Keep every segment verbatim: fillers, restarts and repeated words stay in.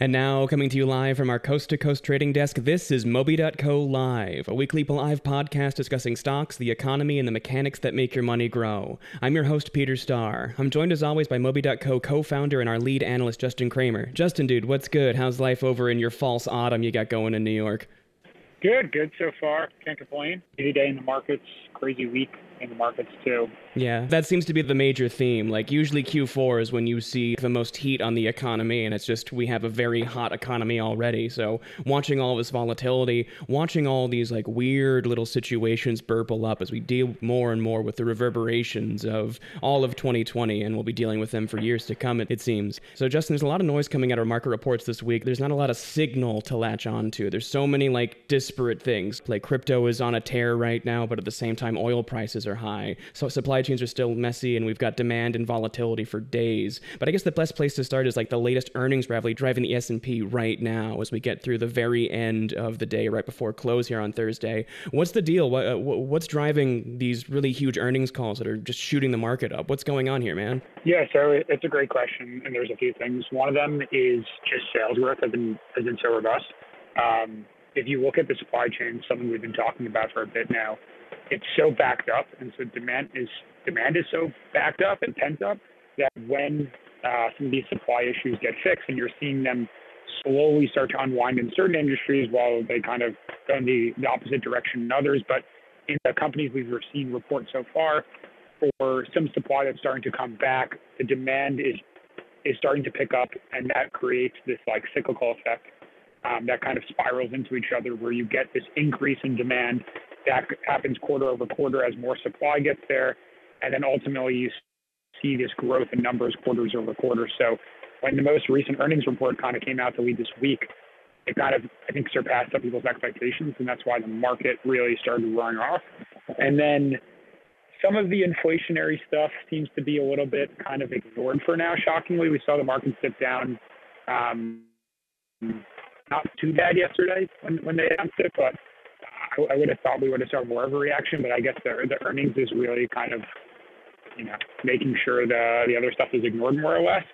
And now, coming to you live from our coast-to-coast trading desk, this is Moby dot co Live, a weekly live podcast discussing stocks, the economy, and the mechanics that make your money grow. I'm your host, Peter Starr. I'm joined, as always, by Moby dot co co-founder and our lead analyst, Justin Kramer. Justin, dude, what's good? How's life over in your false autumn you got going in New York? Good, good so far. Can't complain. Busy day in the markets, crazy week in the markets too. Yeah, that seems to be the major theme. Like, usually Q four is when you see the most heat on the economy, and it's just we have a very hot economy already. So watching all this volatility, watching all these like weird little situations burble up as we deal more and more with the reverberations of all of twenty twenty, and we'll be dealing with them for years to come, it, it seems. So Justin, there's a lot of noise coming out of market reports this week. There's not a lot of signal to latch on to. There's so many like disparate things. Like crypto is on a tear right now, but at the same time, oil prices are high. So supply chains are still messy, and we've got demand and volatility for days. But I guess the best place to start is like the latest earnings rally driving the S and P right now as we get through the very end of the day, right before close here on Thursday. What's the deal? What, uh, what's driving these really huge earnings calls that are just shooting the market up? What's going on here, man? Yeah, so it's a great question, and there's a few things. One of them is just sales growth has been, has been so robust. Um, if you look at the supply chain, something we've been talking about for a bit now, it's so backed up, and so demand is demand is so backed up and pent up that when uh, some of these supply issues get fixed, and you're seeing them slowly start to unwind in certain industries while they kind of go in the, the opposite direction in others. But in the companies we've seen reports so far, for some supply that's starting to come back, the demand is is starting to pick up, and that creates this like cyclical effect um, that kind of spirals into each other, where you get this increase in demand that happens quarter over quarter as more supply gets there. And then ultimately you see this growth in numbers quarters over quarter. So when the most recent earnings report kind of came out that we this week, it kind of, I think, surpassed some people's expectations. And that's why the market really started running off. And then some of the inflationary stuff seems to be a little bit kind of ignored for now. Shockingly, we saw the market dip down. Um, not too bad yesterday when, when they announced it, but I would have thought we would have saw more of a reaction, but I guess the, the earnings is really kind of, you know, making sure the the other stuff is ignored more or less.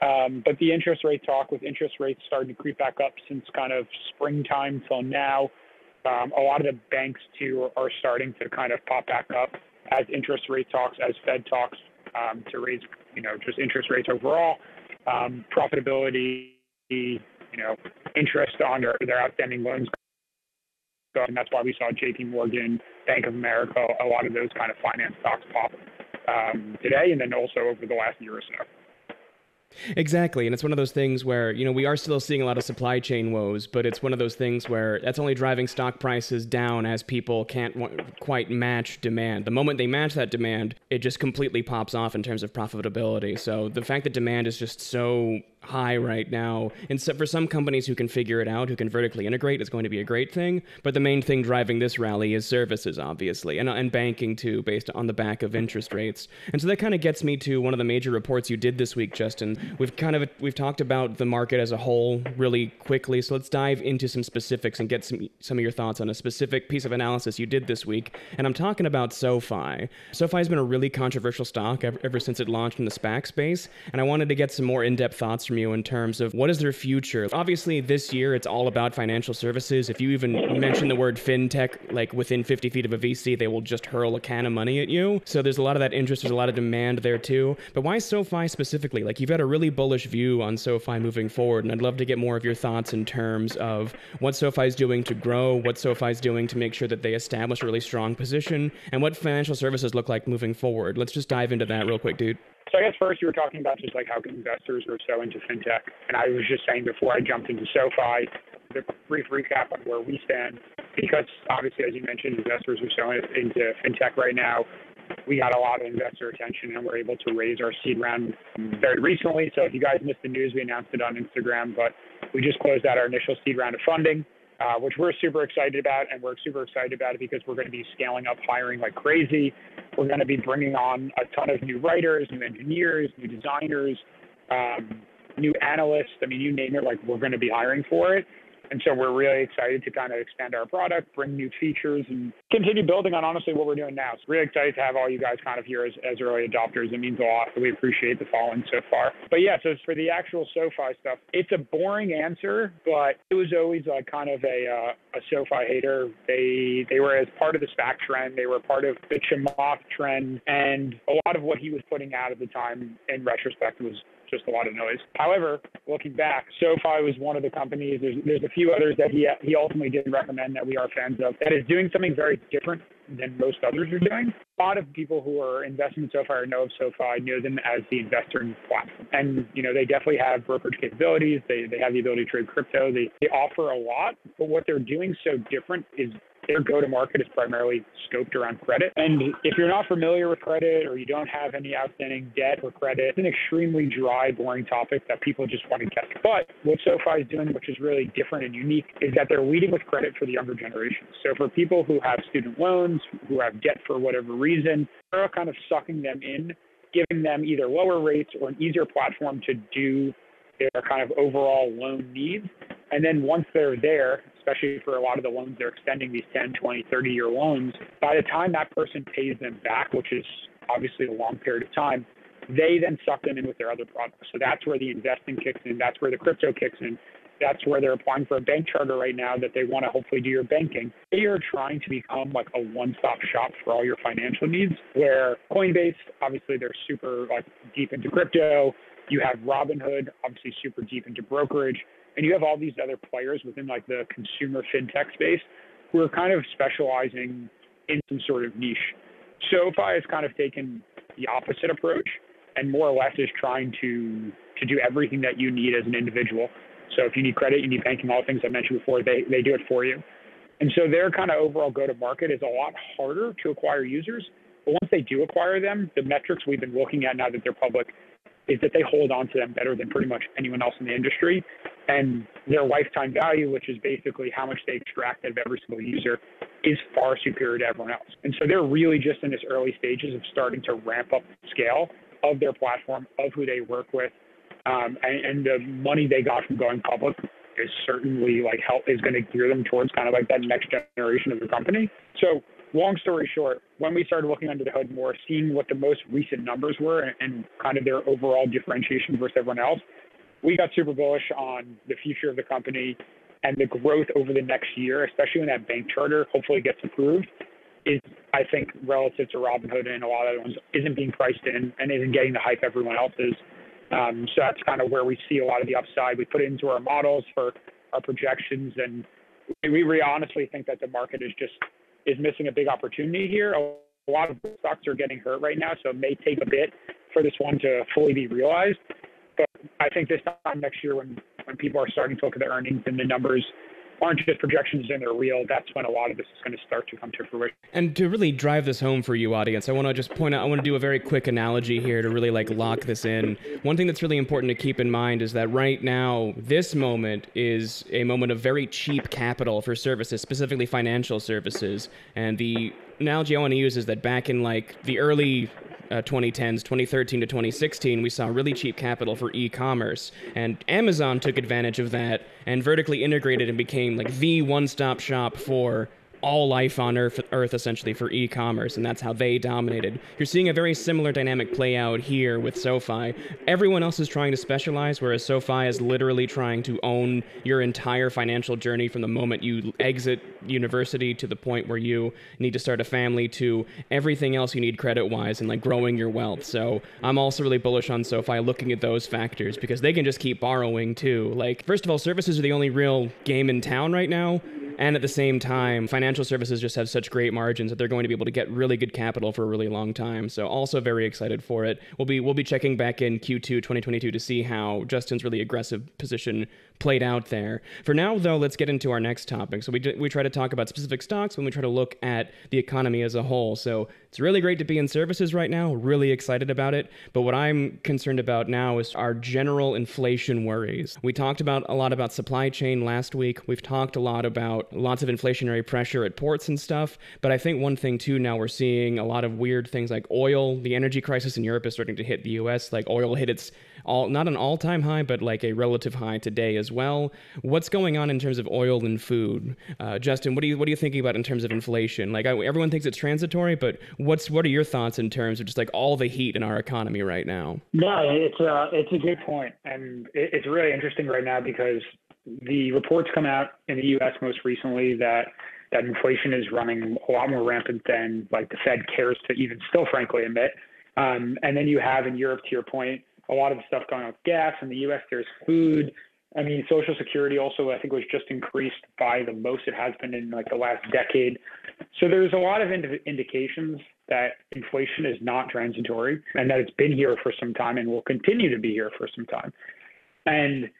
Um, but the interest rate talk, with interest rates starting to creep back up since kind of springtime till now, um, a lot of the banks too are starting to kind of pop back up as interest rate talks, as Fed talks um, to raise, you know, just interest rates overall, um, profitability, you know, interest on their, their outstanding loans. And that's why we saw J P Morgan, Bank of America, a lot of those kind of finance stocks pop um, today, and then also over the last year or so. Exactly. And it's one of those things where, you know, we are still seeing a lot of supply chain woes, but it's one of those things where that's only driving stock prices down as people can't w- quite match demand. The moment they match that demand, it just completely pops off in terms of profitability. So the fact that demand is just so high right now, and so for some companies who can figure it out, who can vertically integrate, it's going to be a great thing. But the main thing driving this rally is services, obviously, and, and banking too, based on the back of interest rates. And so that kind of gets me to one of the major reports you did this week, Justin. We've kind of we've talked about the market as a whole really quickly, so let's dive into some specifics and get some some of your thoughts on a specific piece of analysis you did this week. And I'm talking about SoFi. SoFi has been a really controversial stock ever, ever since it launched in the SPAC space, and I wanted to get some more in-depth thoughts from you in terms of what is their future. Obviously, this year it's all about financial services. If you even mention the word fintech, like within fifty feet of a V C, they will just hurl a can of money at you. So there's a lot of that interest. There's a lot of demand there too. But why SoFi specifically? Like, you've got a really bullish view on SoFi moving forward, and I'd love to get more of your thoughts in terms of what SoFi is doing to grow, what SoFi is doing to make sure that they establish a really strong position, and what financial services look like moving forward. Let's just dive into that real quick, dude. So I guess first you were talking about just like how investors are so into fintech, and I was just saying before I jumped into SoFi, the brief recap on where we stand, because obviously, as you mentioned, investors are so into fintech right now. We got a lot of investor attention, and we're able to raise our seed round very recently. So if you guys missed the news, we announced it on Instagram, but we just closed out our initial seed round of funding, uh, which we're super excited about. And we're super excited about it because we're going to be scaling up hiring like crazy. We're going to be bringing on a ton of new writers, new engineers, new designers, um, new analysts. I mean, you name it, like we're going to be hiring for it. And so we're really excited to kind of expand our product, bring new features, and continue building on honestly what we're doing now. So really excited to have all you guys kind of here as, as early adopters. It means a lot. We appreciate the following so far. But yeah, so for the actual SoFi stuff, it's a boring answer, but it was always like kind of a uh, a SoFi hater. They they were as part of the SPAC trend. They were part of the Chamath trend, and a lot of what he was putting out at the time, in retrospect, was just a lot of noise. However, looking back, SoFi was one of the companies. There's, there's a few others that he he ultimately did recommend that we are fans of that is doing something very different than most others are doing. A lot of people who are investing in SoFi or know of SoFi know them as the investor platform. And, you know, they definitely have brokerage capabilities. They they have the ability to trade crypto. They, they offer a lot, but what they're doing so different is their go-to-market is primarily scoped around credit. And if you're not familiar with credit or you don't have any outstanding debt or credit, it's an extremely dry, boring topic that people just want to get. But what SoFi is doing, which is really different and unique, is that they're leading with credit for the younger generations. So for people who have student loans, who have debt for whatever reason, they're kind of sucking them in, giving them either lower rates or an easier platform to do their kind of overall loan needs. And then once they're there, especially for a lot of the loans, they're extending these ten, twenty, thirty-year loans. By the time that person pays them back, which is obviously a long period of time, they then suck them in with their other products. So that's where the investing kicks in. That's where the crypto kicks in. That's where they're applying for a bank charter right now that they want to hopefully do your banking. They are trying to become like a one-stop shop for all your financial needs, where Coinbase, obviously they're super like deep into crypto. You have Robinhood, obviously super deep into brokerage. And you have all these other players within like the consumer fintech space who are kind of specializing in some sort of niche. SoFi has kind of taken the opposite approach and more or less is trying to, to do everything that you need as an individual. So if you need credit, you need banking, all the things I mentioned before, they, they do it for you. And so their kind of overall go-to-market is a lot harder to acquire users. But once they do acquire them, the metrics we've been looking at now that they're public is that they hold on to them better than pretty much anyone else in the industry. And their lifetime value, which is basically how much they extract out of every single user, is far superior to everyone else. And so they're really just in this early stages of starting to ramp up the scale of their platform, of who they work with. Um, and, and the money they got from going public is certainly like help is going to gear them towards kind of like that next generation of the company. So long story short, when we started looking under the hood more, seeing what the most recent numbers were and, and kind of their overall differentiation versus everyone else, we got super bullish on the future of the company and the growth over the next year, especially when that bank charter hopefully gets approved, is, I think, relative to Robinhood and a lot of other ones, isn't being priced in and isn't getting the hype everyone else is. Um, so that's kind of where we see a lot of the upside. We put it into our models for our projections, and we really honestly think that the market is just is missing a big opportunity here. A lot of stocks are getting hurt right now, so it may take a bit for this one to fully be realized. But I think this time next year, when, when people are starting to look at the earnings and the numbers aren't just projections and they're real, that's when a lot of this is going to start to come to fruition. And to really drive this home for you, audience, I want to just point out, I want to do a very quick analogy here to really like lock this in. One thing that's really important to keep in mind is that right now, this moment is a moment of very cheap capital for services, specifically financial services. And the analogy I want to use is that back in like the early Uh, twenty tens, twenty thirteen to twenty sixteen, we saw really cheap capital for e-commerce, and Amazon took advantage of that and vertically integrated and became like the one-stop shop for all life on earth, earth essentially for e-commerce, and that's how they dominated. You're seeing a very similar dynamic play out here with SoFi. Everyone else is trying to specialize, whereas SoFi is literally trying to own your entire financial journey from the moment you exit university to the point where you need to start a family to everything else you need credit-wise and like growing your wealth. So I'm also really bullish on SoFi looking at those factors because they can just keep borrowing too. Like, first of all, services are the only real game in town right now. And at the same time, financial services just have such great margins that they're going to be able to get really good capital for a really long time. So also very excited for it. We'll be we'll be checking back in Q two twenty twenty-two to see how Justin's really aggressive position played out there. For now, though, let's get into our next topic. So we do, we try to talk about specific stocks when we try to look at the economy as a whole. So it's really great to be in services right now. Really excited about it. But what I'm concerned about now is our general inflation worries. We talked about a lot about supply chain last week. We've talked a lot about lots of inflationary pressure at ports and stuff. But I think one thing, too, now we're seeing a lot of weird things like oil. The energy crisis in Europe is starting to hit the U S. Like oil hit its all, not an all-time high, but like a relative high today as well. well. What's going on in terms of oil and food? Uh, Justin, what do you what are you thinking about in terms of inflation? Like, I, everyone thinks it's transitory, but what's what are your thoughts in terms of just like all the heat in our economy right now? No, it's a, it's a good point. And it's really interesting right now because the reports come out in the U S most recently that that inflation is running a lot more rampant than like the Fed cares to even still frankly admit. Um, and then you have in Europe, to your point, a lot of the stuff going on with gas. In the U S, there's food. I mean, Social Security also, I think, was just increased by the most it has been in like the last decade. So there's a lot of ind- indications that inflation is not transitory and that it's been here for some time and will continue to be here for some time. And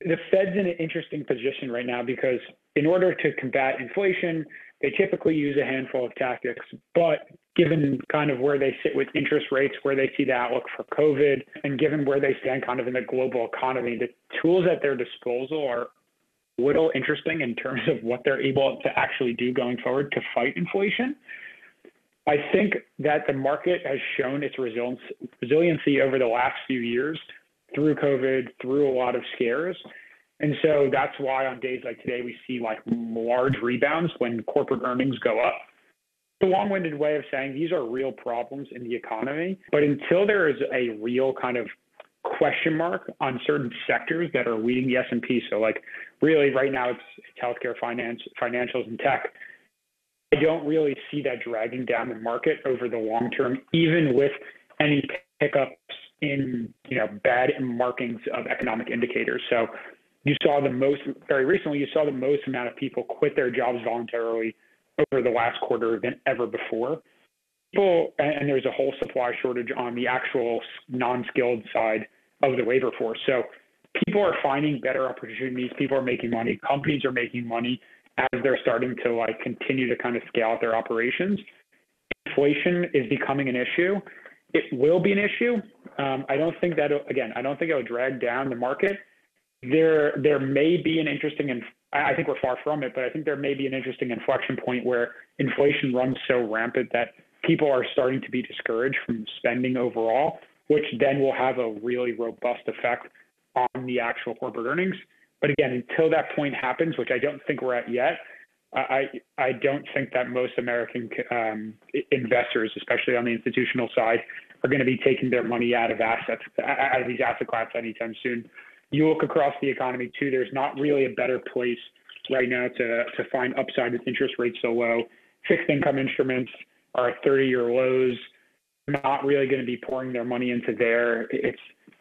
the Fed's in an interesting position right now because in order to combat inflation, they typically use a handful of tactics. But given kind of where they sit with interest rates, where they see the outlook for COVID, and given where they stand kind of in the global economy, the tools at their disposal are a little interesting in terms of what they're able to actually do going forward to fight inflation. I think that the market has shown its resilience, resiliency over the last few years through COVID, through a lot of scares. And so that's why on days like today, we see like large rebounds when corporate earnings go up. It's a long-winded way of saying these are real problems in the economy, but until there is a real kind of question mark on certain sectors that are leading the S and P, so like really right now it's healthcare, finance, financials, and tech, I don't really see that dragging down the market over the long term, even with any pickups in, you know, bad markings of economic indicators. So you saw the most, very recently, you saw the most amount of people quit their jobs voluntarily over the last quarter than ever before. People, and there's a whole supply shortage on the actual non-skilled side of the labor force. So people are finding better opportunities. People are making money. Companies are making money as they're starting to like continue to kind of scale out their operations. Inflation is becoming an issue. It will be an issue. Um, I don't think that, again, I don't think it will drag down the market. There, there may be an interesting, and I think we're far from it, but I think there may be an interesting inflection point where inflation runs so rampant that people are starting to be discouraged from spending overall, which then will have a really robust effect on the actual corporate earnings. But again, until that point happens, which I don't think we're at yet, I, I don't think that most American um, investors, especially on the institutional side, are going to be taking their money out of assets, out of these asset classes anytime soon. You look across the economy too, there's not really a better place right now to, to find upside with interest rates so low. Fixed income instruments are at thirty-year lows. They're not really going to be pouring their money into there. It's,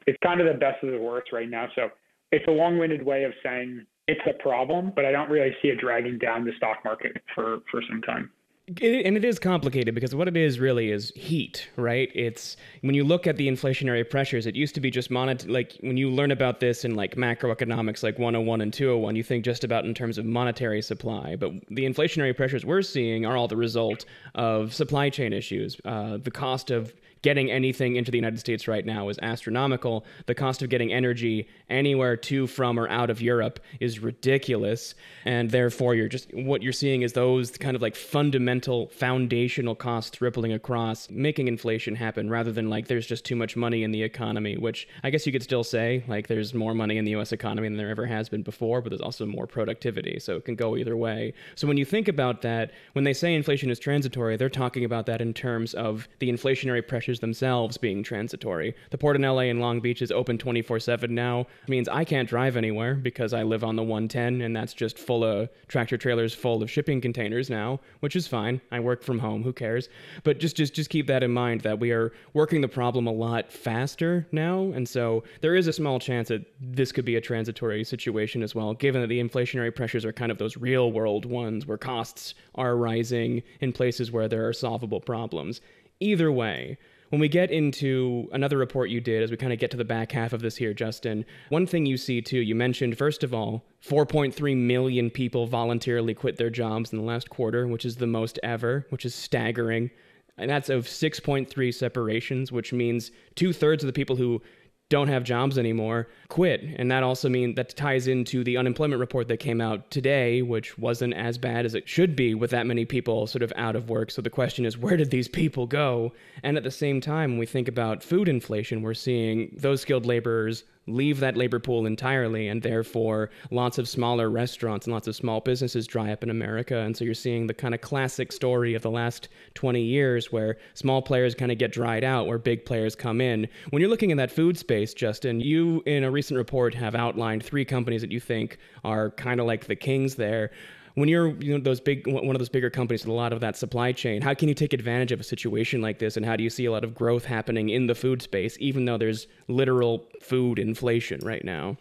it's kind of the best of the worst right now. So it's a long-winded way of saying it's a problem, but I don't really see it dragging down the stock market for, for some time. And it is complicated because what it is really is heat, right? It's when you look at the inflationary pressures, it used to be just monet, like when you learn about this in like macroeconomics, like one oh one and two oh one, you think just about in terms of monetary supply. But the inflationary pressures we're seeing are all the result of supply chain issues. Uh, the cost of getting anything into the United States right now is astronomical. The cost of getting energy anywhere to, from, or out of Europe is ridiculous. And therefore, you're just what you're seeing is those kind of like fundamental, foundational costs rippling across, making inflation happen rather than like there's just too much money in the economy, which I guess you could still say like there's more money in the U S economy than there ever has been before, but there's also more productivity. So it can go either way. So when you think about that, when they say inflation is transitory, they're talking about that in terms of the inflationary pressures themselves being transitory. The port in L A and Long Beach is open twenty-four seven now. It means I can't drive anywhere because I live on the one ten, and that's just full of tractor trailers full of shipping containers now, which is fine. I work from home. Who cares? But just, just, just keep that in mind that we are working the problem a lot faster now. And so there is a small chance that this could be a transitory situation as well, given that the inflationary pressures are kind of those real world ones where costs are rising in places where there are solvable problems. Either way, when we get into another report you did, as we kind of get to the back half of this here, Justin, one thing you see too, you mentioned, first of all, four point three million people voluntarily quit their jobs in the last quarter, which is the most ever, which is staggering. And that's of six point three separations, which means two thirds of the people who don't have jobs anymore quit. And that also means that ties into the unemployment report that came out today, which wasn't as bad as it should be with that many people sort of out of work. So the question is, where did these people go? And at the same time, when we think about food inflation, we're seeing those skilled laborers leave that labor pool entirely, and therefore lots of smaller restaurants and lots of small businesses dry up in America. And so you're seeing the kind of classic story of the last twenty years where small players kind of get dried out, where big players come in. When you're looking in that food space, Justin, you in a recent report have outlined three companies that you think are kind of like the kings there. When you're you know, those big, one of those bigger companies with a lot of that supply chain, how can you take advantage of a situation like this? And how do you see a lot of growth happening in the food space, even though there's literal food inflation right now?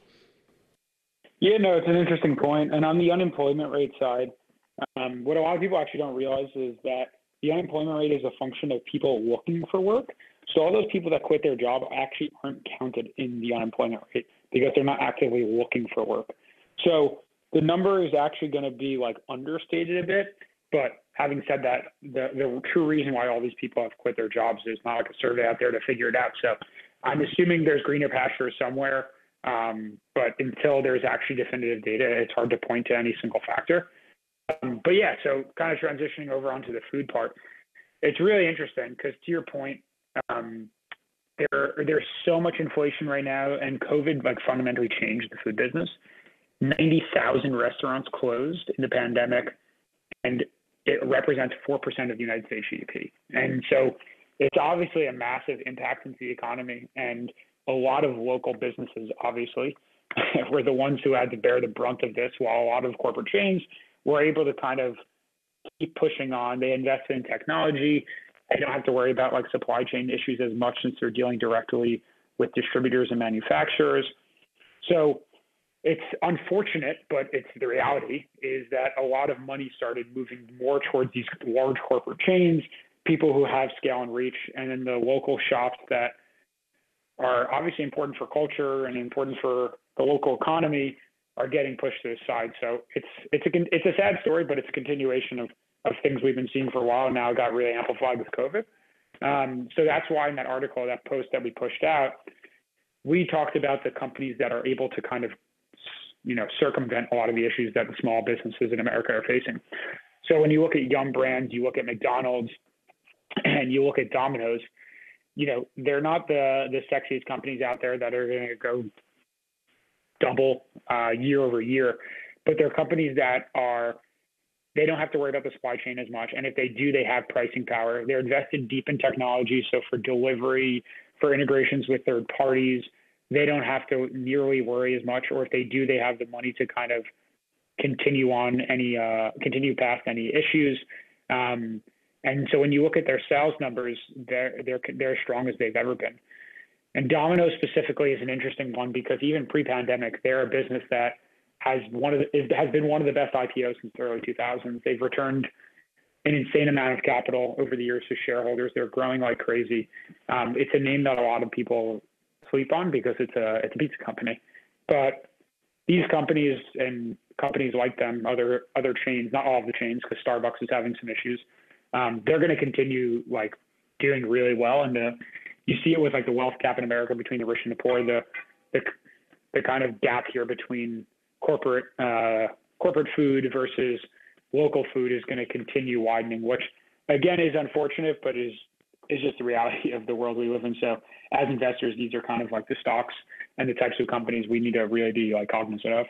Yeah, no, it's an interesting point. And on the unemployment rate side, um, what a lot of people actually don't realize is that the unemployment rate is a function of people looking for work. So all those people that quit their job actually aren't counted in the unemployment rate because they're not actively looking for work. So the number is actually going to be like understated a bit, but having said that, the, the true reason why all these people have quit their jobs is not like a survey out there to figure it out. So I'm assuming there's greener pastures somewhere, um, but until there's actually definitive data, it's hard to point to any single factor. Um, but yeah, so kind of transitioning over onto the food part, it's really interesting because to your point, um, there there's so much inflation right now, and COVID like fundamentally changed the food business. ninety thousand restaurants closed in the pandemic, and it represents four percent of the United States G D P. And so it's obviously a massive impact into the economy, and a lot of local businesses, obviously, were the ones who had to bear the brunt of this, while a lot of corporate chains were able to kind of keep pushing on. They invested in technology. They don't have to worry about like supply chain issues as much since they're dealing directly with distributors and manufacturers. So it's unfortunate, but it's the reality, is that a lot of money started moving more towards these large corporate chains, people who have scale and reach, and then the local shops that are obviously important for culture and important for the local economy are getting pushed to the side. So it's it's a it's a sad story, but it's a continuation of, of things we've been seeing for a while now. It got really amplified with COVID. Um, so that's why in that article, that post that we pushed out, we talked about the companies that are able to kind of you know, circumvent a lot of the issues that the small businesses in America are facing. So when you look at Yum brands, you look at McDonald's, and you look at Domino's, you know, they're not the, the sexiest companies out there that are going to go double uh, year over year, but they're companies that are, they don't have to worry about the supply chain as much. And if they do, they have pricing power. They're invested deep in technology. So for delivery, for integrations with third parties, they don't have to nearly worry as much, or if they do, they have the money to kind of continue on any, uh, continue past any issues. Um, and so when you look at their sales numbers, they're, they're, they're as strong as they've ever been. And Domino's specifically is an interesting one because even pre-pandemic, they're a business that has one of the, is, has been one of the best I P Os since the early two thousands. They've returned an insane amount of capital over the years to shareholders. They're growing like crazy. Um, it's a name that a lot of people sleep on because it's a it's a pizza company, but these companies and companies like them, other other chains, not all of the chains, because Starbucks is having some issues. Um, they're going to continue like doing really well, and the, you see it with like the wealth gap in America between the rich and the poor. The the, the kind of gap here between corporate uh, corporate food versus local food is going to continue widening, which again is unfortunate, but is It's just the reality of the world we live in. So as investors, these are kind of like the stocks and the types of companies we need to really be like cognizant of.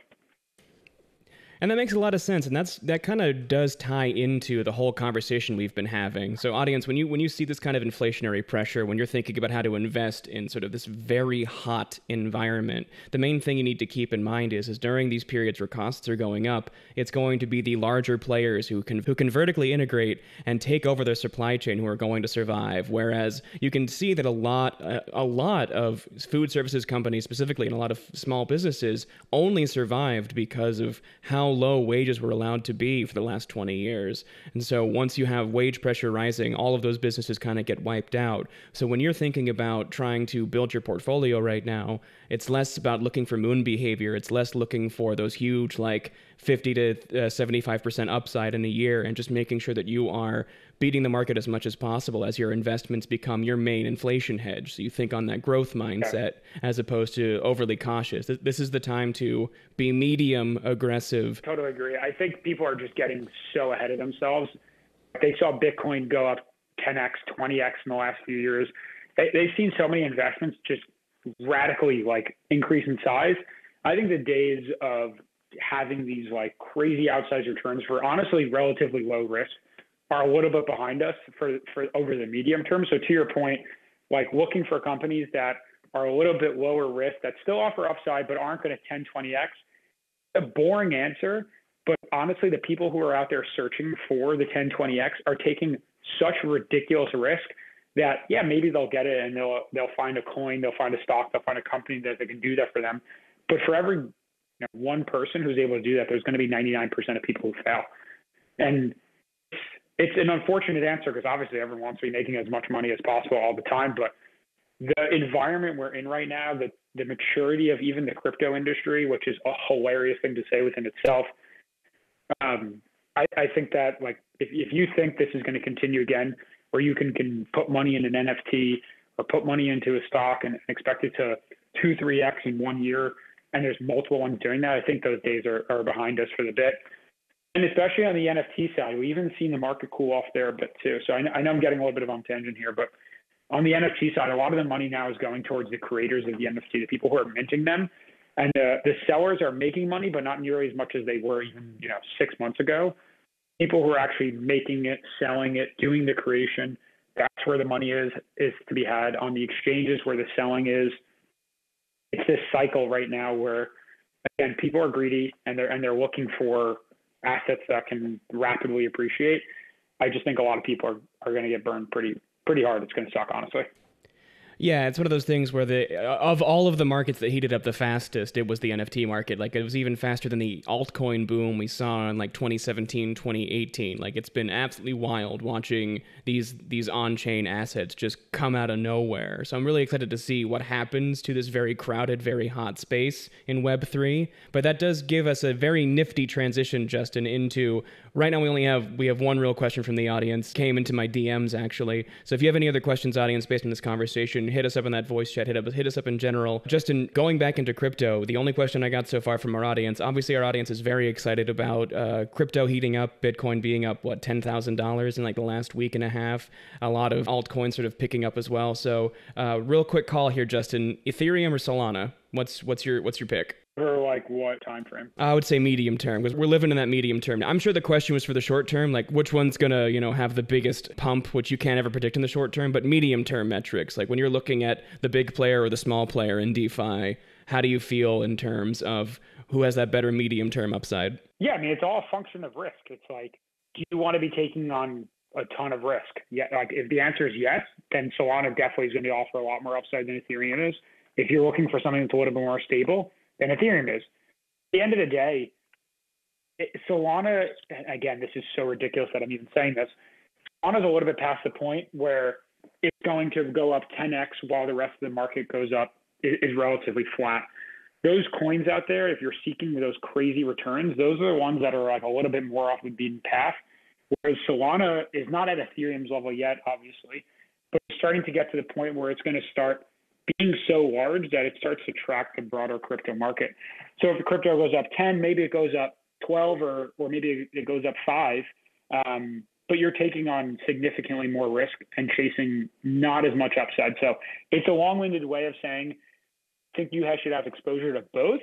And that makes a lot of sense. And that's that kind of does tie into the whole conversation we've been having. So audience, when you when you see this kind of inflationary pressure, when you're thinking about how to invest in sort of this very hot environment, the main thing you need to keep in mind is, is during these periods where costs are going up, it's going to be the larger players who can who can vertically integrate and take over their supply chain who are going to survive. Whereas you can see that a lot, a, a lot of food services companies specifically and a lot of small businesses only survived because of how low wages were allowed to be for the last twenty years. And so once you have wage pressure rising, all of those businesses kind of get wiped out. So when you're thinking about trying to build your portfolio right now, it's less about looking for moon behavior. It's less looking for those huge like fifty to seventy-five percent upside in a year and just making sure that you are beating the market as much as possible as your investments become your main inflation hedge. So you think on that growth mindset as opposed to overly cautious. This is the time to be medium aggressive. Totally agree. I think people are just getting so ahead of themselves. They saw Bitcoin go up ten X, twenty X in the last few years. They, they've seen so many investments just radically like increase in size. I think the days of having these like crazy outsized returns for honestly relatively low risk are a little bit behind us for, for over the medium term. So to your point, like looking for companies that are a little bit lower risk that still offer upside, but aren't going to ten, twenty X, a boring answer. But honestly, the people who are out there searching for the ten, twenty X are taking such ridiculous risk that, yeah, maybe they'll get it and they'll, they'll find a coin, they'll find a stock, they'll find a company that they can do that for them. But for every you know, one person who's able to do that, there's going to be ninety-nine percent of people who fail. And it's, it's an unfortunate answer because obviously everyone wants to be making as much money as possible all the time. But the environment we're in right now, the, the maturity of even the crypto industry, which is a hilarious thing to say within itself, um, I, I think that like if, if you think this is going to continue again, where you can, can put money in an N F T or put money into a stock and expect it to two, three X in one year, and there's multiple ones doing that, I think those days are, are behind us for the bit. And especially on the N F T side, we've even seen the market cool off there a bit too. So I, I know I'm getting a little bit of on tangent here, but on the N F T side, a lot of the money now is going towards the creators of the N F T, the people who are minting them. And uh, the sellers are making money, but not nearly as much as they were even, you know, six months ago. People who are actually making it, selling it, doing the creation, that's where the money is, is to be had. On the exchanges where the selling is, it's this cycle right now where, again, people are greedy and they're and they're looking for assets that can rapidly appreciate. I just think a lot of people are, are going to get burned pretty pretty hard. It's going to suck, honestly. Yeah, it's one of those things where the of all of the markets that heated up the fastest, it was the N F T market. Like, it was even faster than the altcoin boom we saw in like twenty seventeen, twenty eighteen. Like, it's been absolutely wild watching these these on-chain assets just come out of nowhere. So I'm really excited to see what happens to this very crowded, very hot space in Web three. But that does give us a very nifty transition, Justin, into right now we only have we have one real question from the audience. Came into my D Ms, actually. So if you have any other questions, audience, based on this conversation, hit us up in that voice chat, hit, up, hit us up in general. Justin, going back into crypto, the only question I got so far from our audience, obviously our audience is very excited about uh, crypto heating up, Bitcoin being up, what, ten thousand dollars in like the last week and a half, a lot of altcoins sort of picking up as well. So uh, real quick call here, Justin, Ethereum or Solana, what's what's your what's your pick? For like what time frame? I would say medium term, because we're living in that medium term. I'm sure the question was for the short term, like which one's going to, you know, have the biggest pump, which you can't ever predict in the short term, but medium term metrics, like when you're looking at the big player or the small player in DeFi, how do you feel in terms of who has that better medium term upside? Yeah, I mean, it's all a function of risk. It's like, do you want to be taking on a ton of risk? Yeah, like if the answer is yes, then Solana definitely is going to offer a lot more upside than Ethereum is. If you're looking for something that's a little bit more stable, than Ethereum is. At the end of the day, it, Solana, again, this is so ridiculous that I'm even saying this, Solana's a little bit past the point where it's going to go up ten X while the rest of the market goes up, is, is relatively flat. Those coins out there, if you're seeking those crazy returns, those are the ones that are like a little bit more off the beaten path, whereas Solana is not at Ethereum's level yet, obviously, but it's starting to get to the point where it's going to start being so large that it starts to track the broader crypto market. So if the crypto goes up ten, maybe it goes up twelve, or or maybe it goes up five, um, but you're taking on significantly more risk and chasing not as much upside. So it's a long-winded way of saying, I think you should have exposure to both.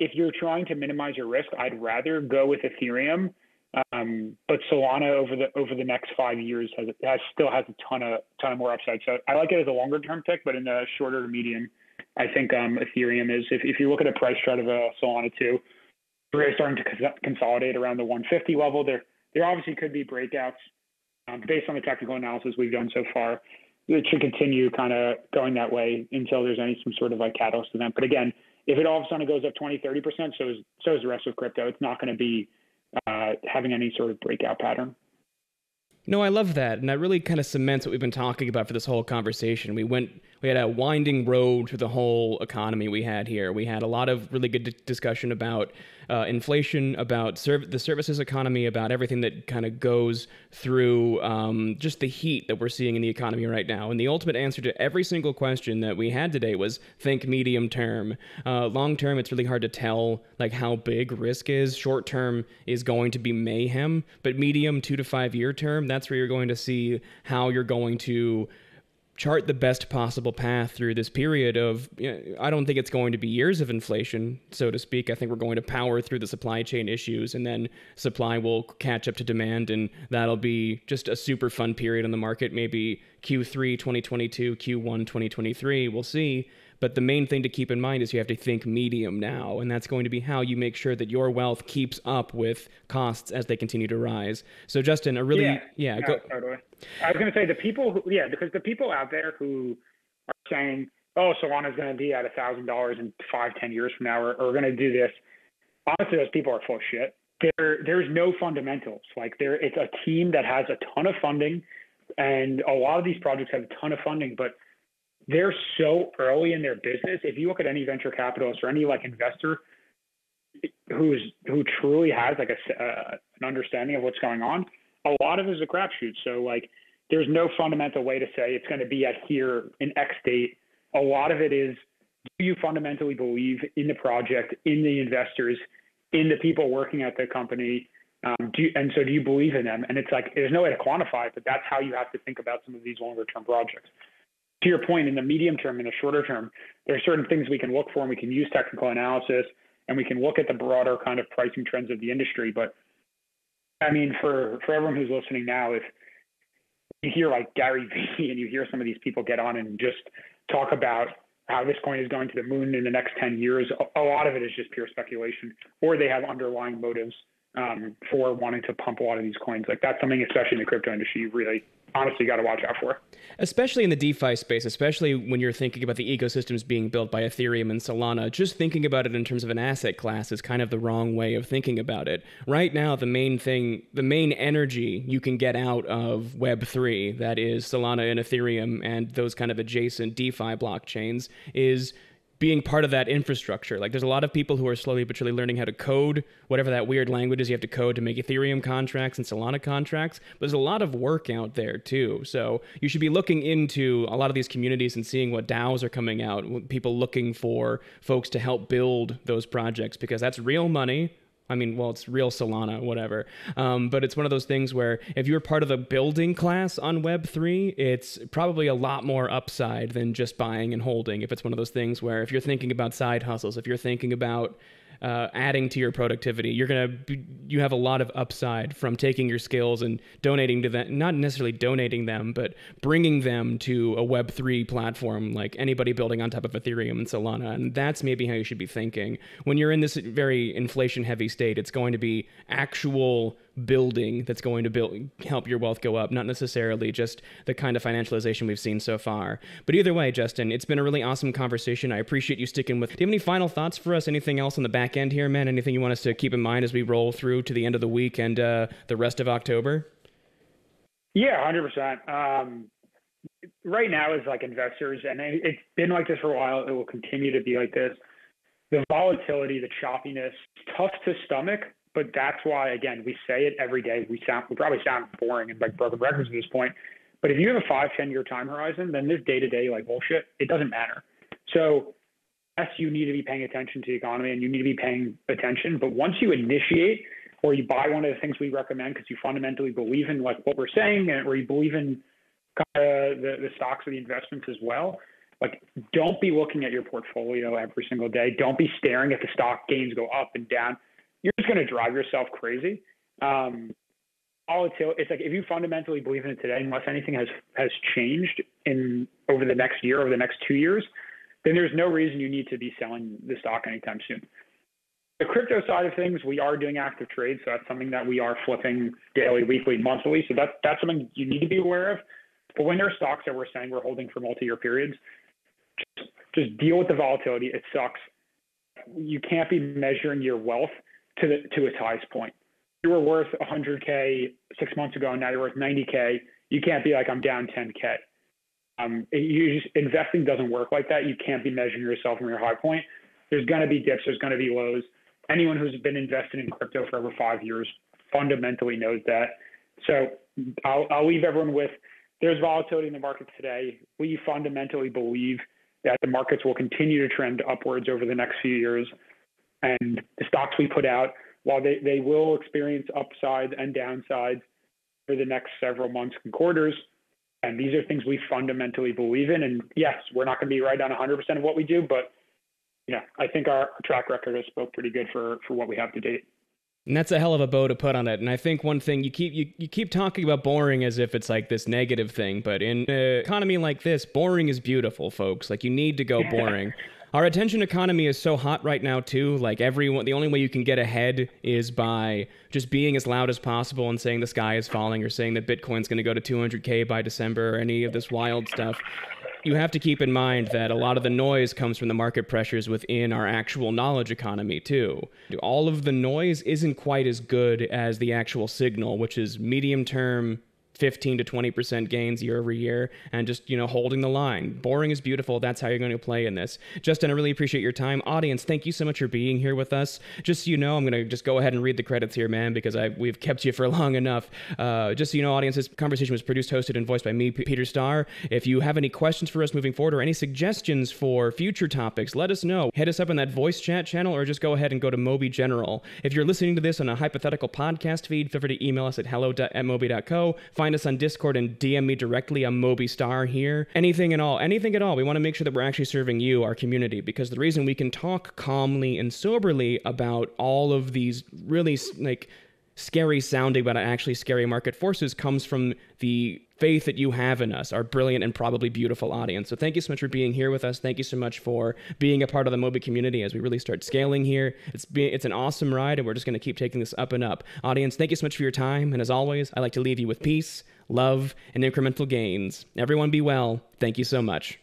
If you're trying to minimize your risk, I'd rather go with Ethereum, um, but Solana over the over the next five years has, has still has a ton of ton of more upside. So I like it as a longer term pick, but in the shorter to medium, I think um, Ethereum is. If if you look at a price chart of a Solana too, we're starting to cons- consolidate around the one fifty level. There there obviously could be breakouts um, based on the technical analysis we've done so far. It should continue kind of going that way until there's any some sort of like catalyst event. But again, if it all of a sudden goes up twenty, thirty percent, so is so is the rest of crypto. It's not going to be Uh, having any sort of breakout pattern. No, I love that. And that really kind of cements what we've been talking about for this whole conversation. We went, we had a winding road through the whole economy we had here. We had a lot of really good d- discussion about uh, inflation, about serv- the services economy, about everything that kind of goes through um, just the heat that we're seeing in the economy right now. And the ultimate answer to every single question that we had today was think medium term. Uh, long term, it's really hard to tell like how big risk is. Short term is going to be mayhem, but medium two to five year term, that's where you're going to see how you're going to chart the best possible path through this period of, you know, I don't think it's going to be years of inflation, so to speak. I think we're going to power through the supply chain issues, and then supply will catch up to demand, and that'll be just a super fun period on the market. Maybe Q three twenty twenty-two, Q one twenty twenty-three, we'll see. But the main thing to keep in mind is you have to think medium now, and that's going to be how you make sure that your wealth keeps up with costs as they continue to rise. So Justin, a really, yeah, yeah no, go. Totally. I was going to say the people, who, yeah, because the people out there who are saying, oh, Solana is going to be at a thousand dollars in five, ten years from now, or, or going to do this. Honestly, those people are full of shit. There, there's no fundamentals. Like there, it's a team that has a ton of funding, and a lot of these projects have a ton of funding, but they're so early in their business. If you look at any venture capitalist or any like investor who's who truly has like a uh, an understanding of what's going on, a lot of it is a crapshoot. So like, there's no fundamental way to say it's going to be at here in X date. A lot of it is, do you fundamentally believe in the project, in the investors, in the people working at the company? Um, do you, and so do you believe in them? And it's like, there's no way to quantify it, but that's how you have to think about some of these longer term projects. To your point, in the medium term and the shorter term, there are certain things we can look for, and we can use technical analysis, and we can look at the broader kind of pricing trends of the industry. But I mean, for, for everyone who's listening now, if you hear like Gary Vee and you hear some of these people get on and just talk about how this coin is going to the moon in the next ten years, a, a lot of it is just pure speculation, or they have underlying motives um, for wanting to pump a lot of these coins. Like that's something, especially in the crypto industry, you really honestly got to watch out for. Especially in the DeFi space, especially when you're thinking about the ecosystems being built by Ethereum and Solana, just thinking about it in terms of an asset class is kind of the wrong way of thinking about it. Right now, the main thing, the main energy you can get out of Web three, that is Solana and Ethereum and those kind of adjacent DeFi blockchains, is being part of that infrastructure. Like there's a lot of people who are slowly but surely learning how to code, whatever that weird language is you have to code to make Ethereum contracts and Solana contracts. But there's a lot of work out there too. So you should be looking into a lot of these communities and seeing what DAOs are coming out, people looking for folks to help build those projects, because that's real money. I mean, well, it's real Solana, whatever. Um, but it's one of those things where if you're part of the building class on Web three, it's probably a lot more upside than just buying and holding. If it's one of those things where if you're thinking about side hustles, if you're thinking about uh, adding to your productivity, you're gonna be, you have a lot of upside from taking your skills and donating to them, not necessarily donating them, but bringing them to a Web three platform, like anybody building on top of Ethereum and Solana. And that's maybe how you should be thinking. When you're in this very inflation heavy state, it's going to be actual building that's going to build, help your wealth go up, not necessarily just the kind of financialization we've seen so far. But either way, Justin, it's been a really awesome conversation. I appreciate you sticking with. Do you have any final thoughts for us? Anything else on the back end here, man? Anything you want us to keep in mind as we roll through to the end of the week and uh, the rest of October? Yeah, one hundred percent. Um, right now is like investors, and it's been like this for a while. It will continue to be like this. The volatility, the choppiness, tough to stomach. But that's why, again, we say it every day. We sound, we probably sound boring and like broken records at this point. But if you have a five, ten-year time horizon, then this day-to-day like bullshit, it doesn't matter. So yes, you need to be paying attention to the economy and you need to be paying attention. But once you initiate or you buy one of the things we recommend because you fundamentally believe in like what we're saying, and or you believe in kind of the, the stocks or the investments as well, like don't be looking at your portfolio every single day. Don't be staring at the stock gains go up and down. You're just going to drive yourself crazy. Um, all it's, it's like if you fundamentally believe in it today, unless anything has, has changed in over the next year, over the next two years, then there's no reason you need to be selling the stock anytime soon. The crypto side of things, we are doing active trades, so that's something that we are flipping daily, weekly, monthly. So that's that's something you need to be aware of. But when there are stocks that we're saying we're holding for multi-year periods, just, just deal with the volatility. It sucks. You can't be measuring your wealth to the, to its highest point. You were worth one hundred K six months ago, and now you're worth ninety K. You can't be like, I'm down ten K. Um, you just, investing doesn't work like that. You can't be measuring yourself from your high point. There's going to be dips. There's going to be lows. Anyone who's been invested in crypto for over five years fundamentally knows that. So I'll, I'll leave everyone with, there's volatility in the markets today. We fundamentally believe that the markets will continue to trend upwards over the next few years. And the stocks we put out, while they, they will experience upsides and downsides for the next several months and quarters, And these are things we fundamentally believe in. And yes, we're not going to be right on one hundred percent of what we do, but you know, I think our track record has spoke pretty good for for what we have to date. And that's a hell of a bow to put on it. And I think one thing you keep you, you keep talking about boring as if it's like this negative thing, but in an economy like this, boring is beautiful, folks. Like, you need to go boring. Our attention economy is so hot right now too. Like, everyone, the only way you can get ahead is by just being as loud as possible and saying the sky is falling, or saying that Bitcoin's going to go to two hundred K by December, or any of this wild stuff. You have to keep in mind that a lot of the noise comes from the market pressures within our actual knowledge economy too. All of the noise isn't quite as good as the actual signal, which is medium term, fifteen to twenty percent gains year over year, and just, you know, holding the line. Boring is beautiful. That's how you're going to play in this. Justin, I really appreciate your time. Audience, thank you so much for being here with us. Just so you know, I'm going to just go ahead and read the credits here, man, because I we've kept you for long enough. Uh, just so you know, audience, this conversation was produced, hosted, and voiced by me, P- Peter Starr. If you have any questions for us moving forward, or any suggestions for future topics, let us know. Hit us up in that voice chat channel, or just go ahead and go to Moby General. If you're listening to this on a hypothetical podcast feed, feel free to email us at hello at moby dot co. Find us on Discord and D M me directly. I'm Moby Starr here. Anything at all, anything at all. We want to make sure that we're actually serving you, our community, because the reason we can talk calmly and soberly about all of these really like scary sounding, but actually scary market forces comes from the faith that you have in us, our brilliant and probably beautiful audience. So thank you so much for being here with us. Thank you so much for being a part of the Moby community as we really start scaling here. It's be, it's an awesome ride, and we're just going to keep taking this up and up. Audience, thank you so much for your time. And as always, I like to leave you with peace, love, and incremental gains. Everyone be well. Thank you so much.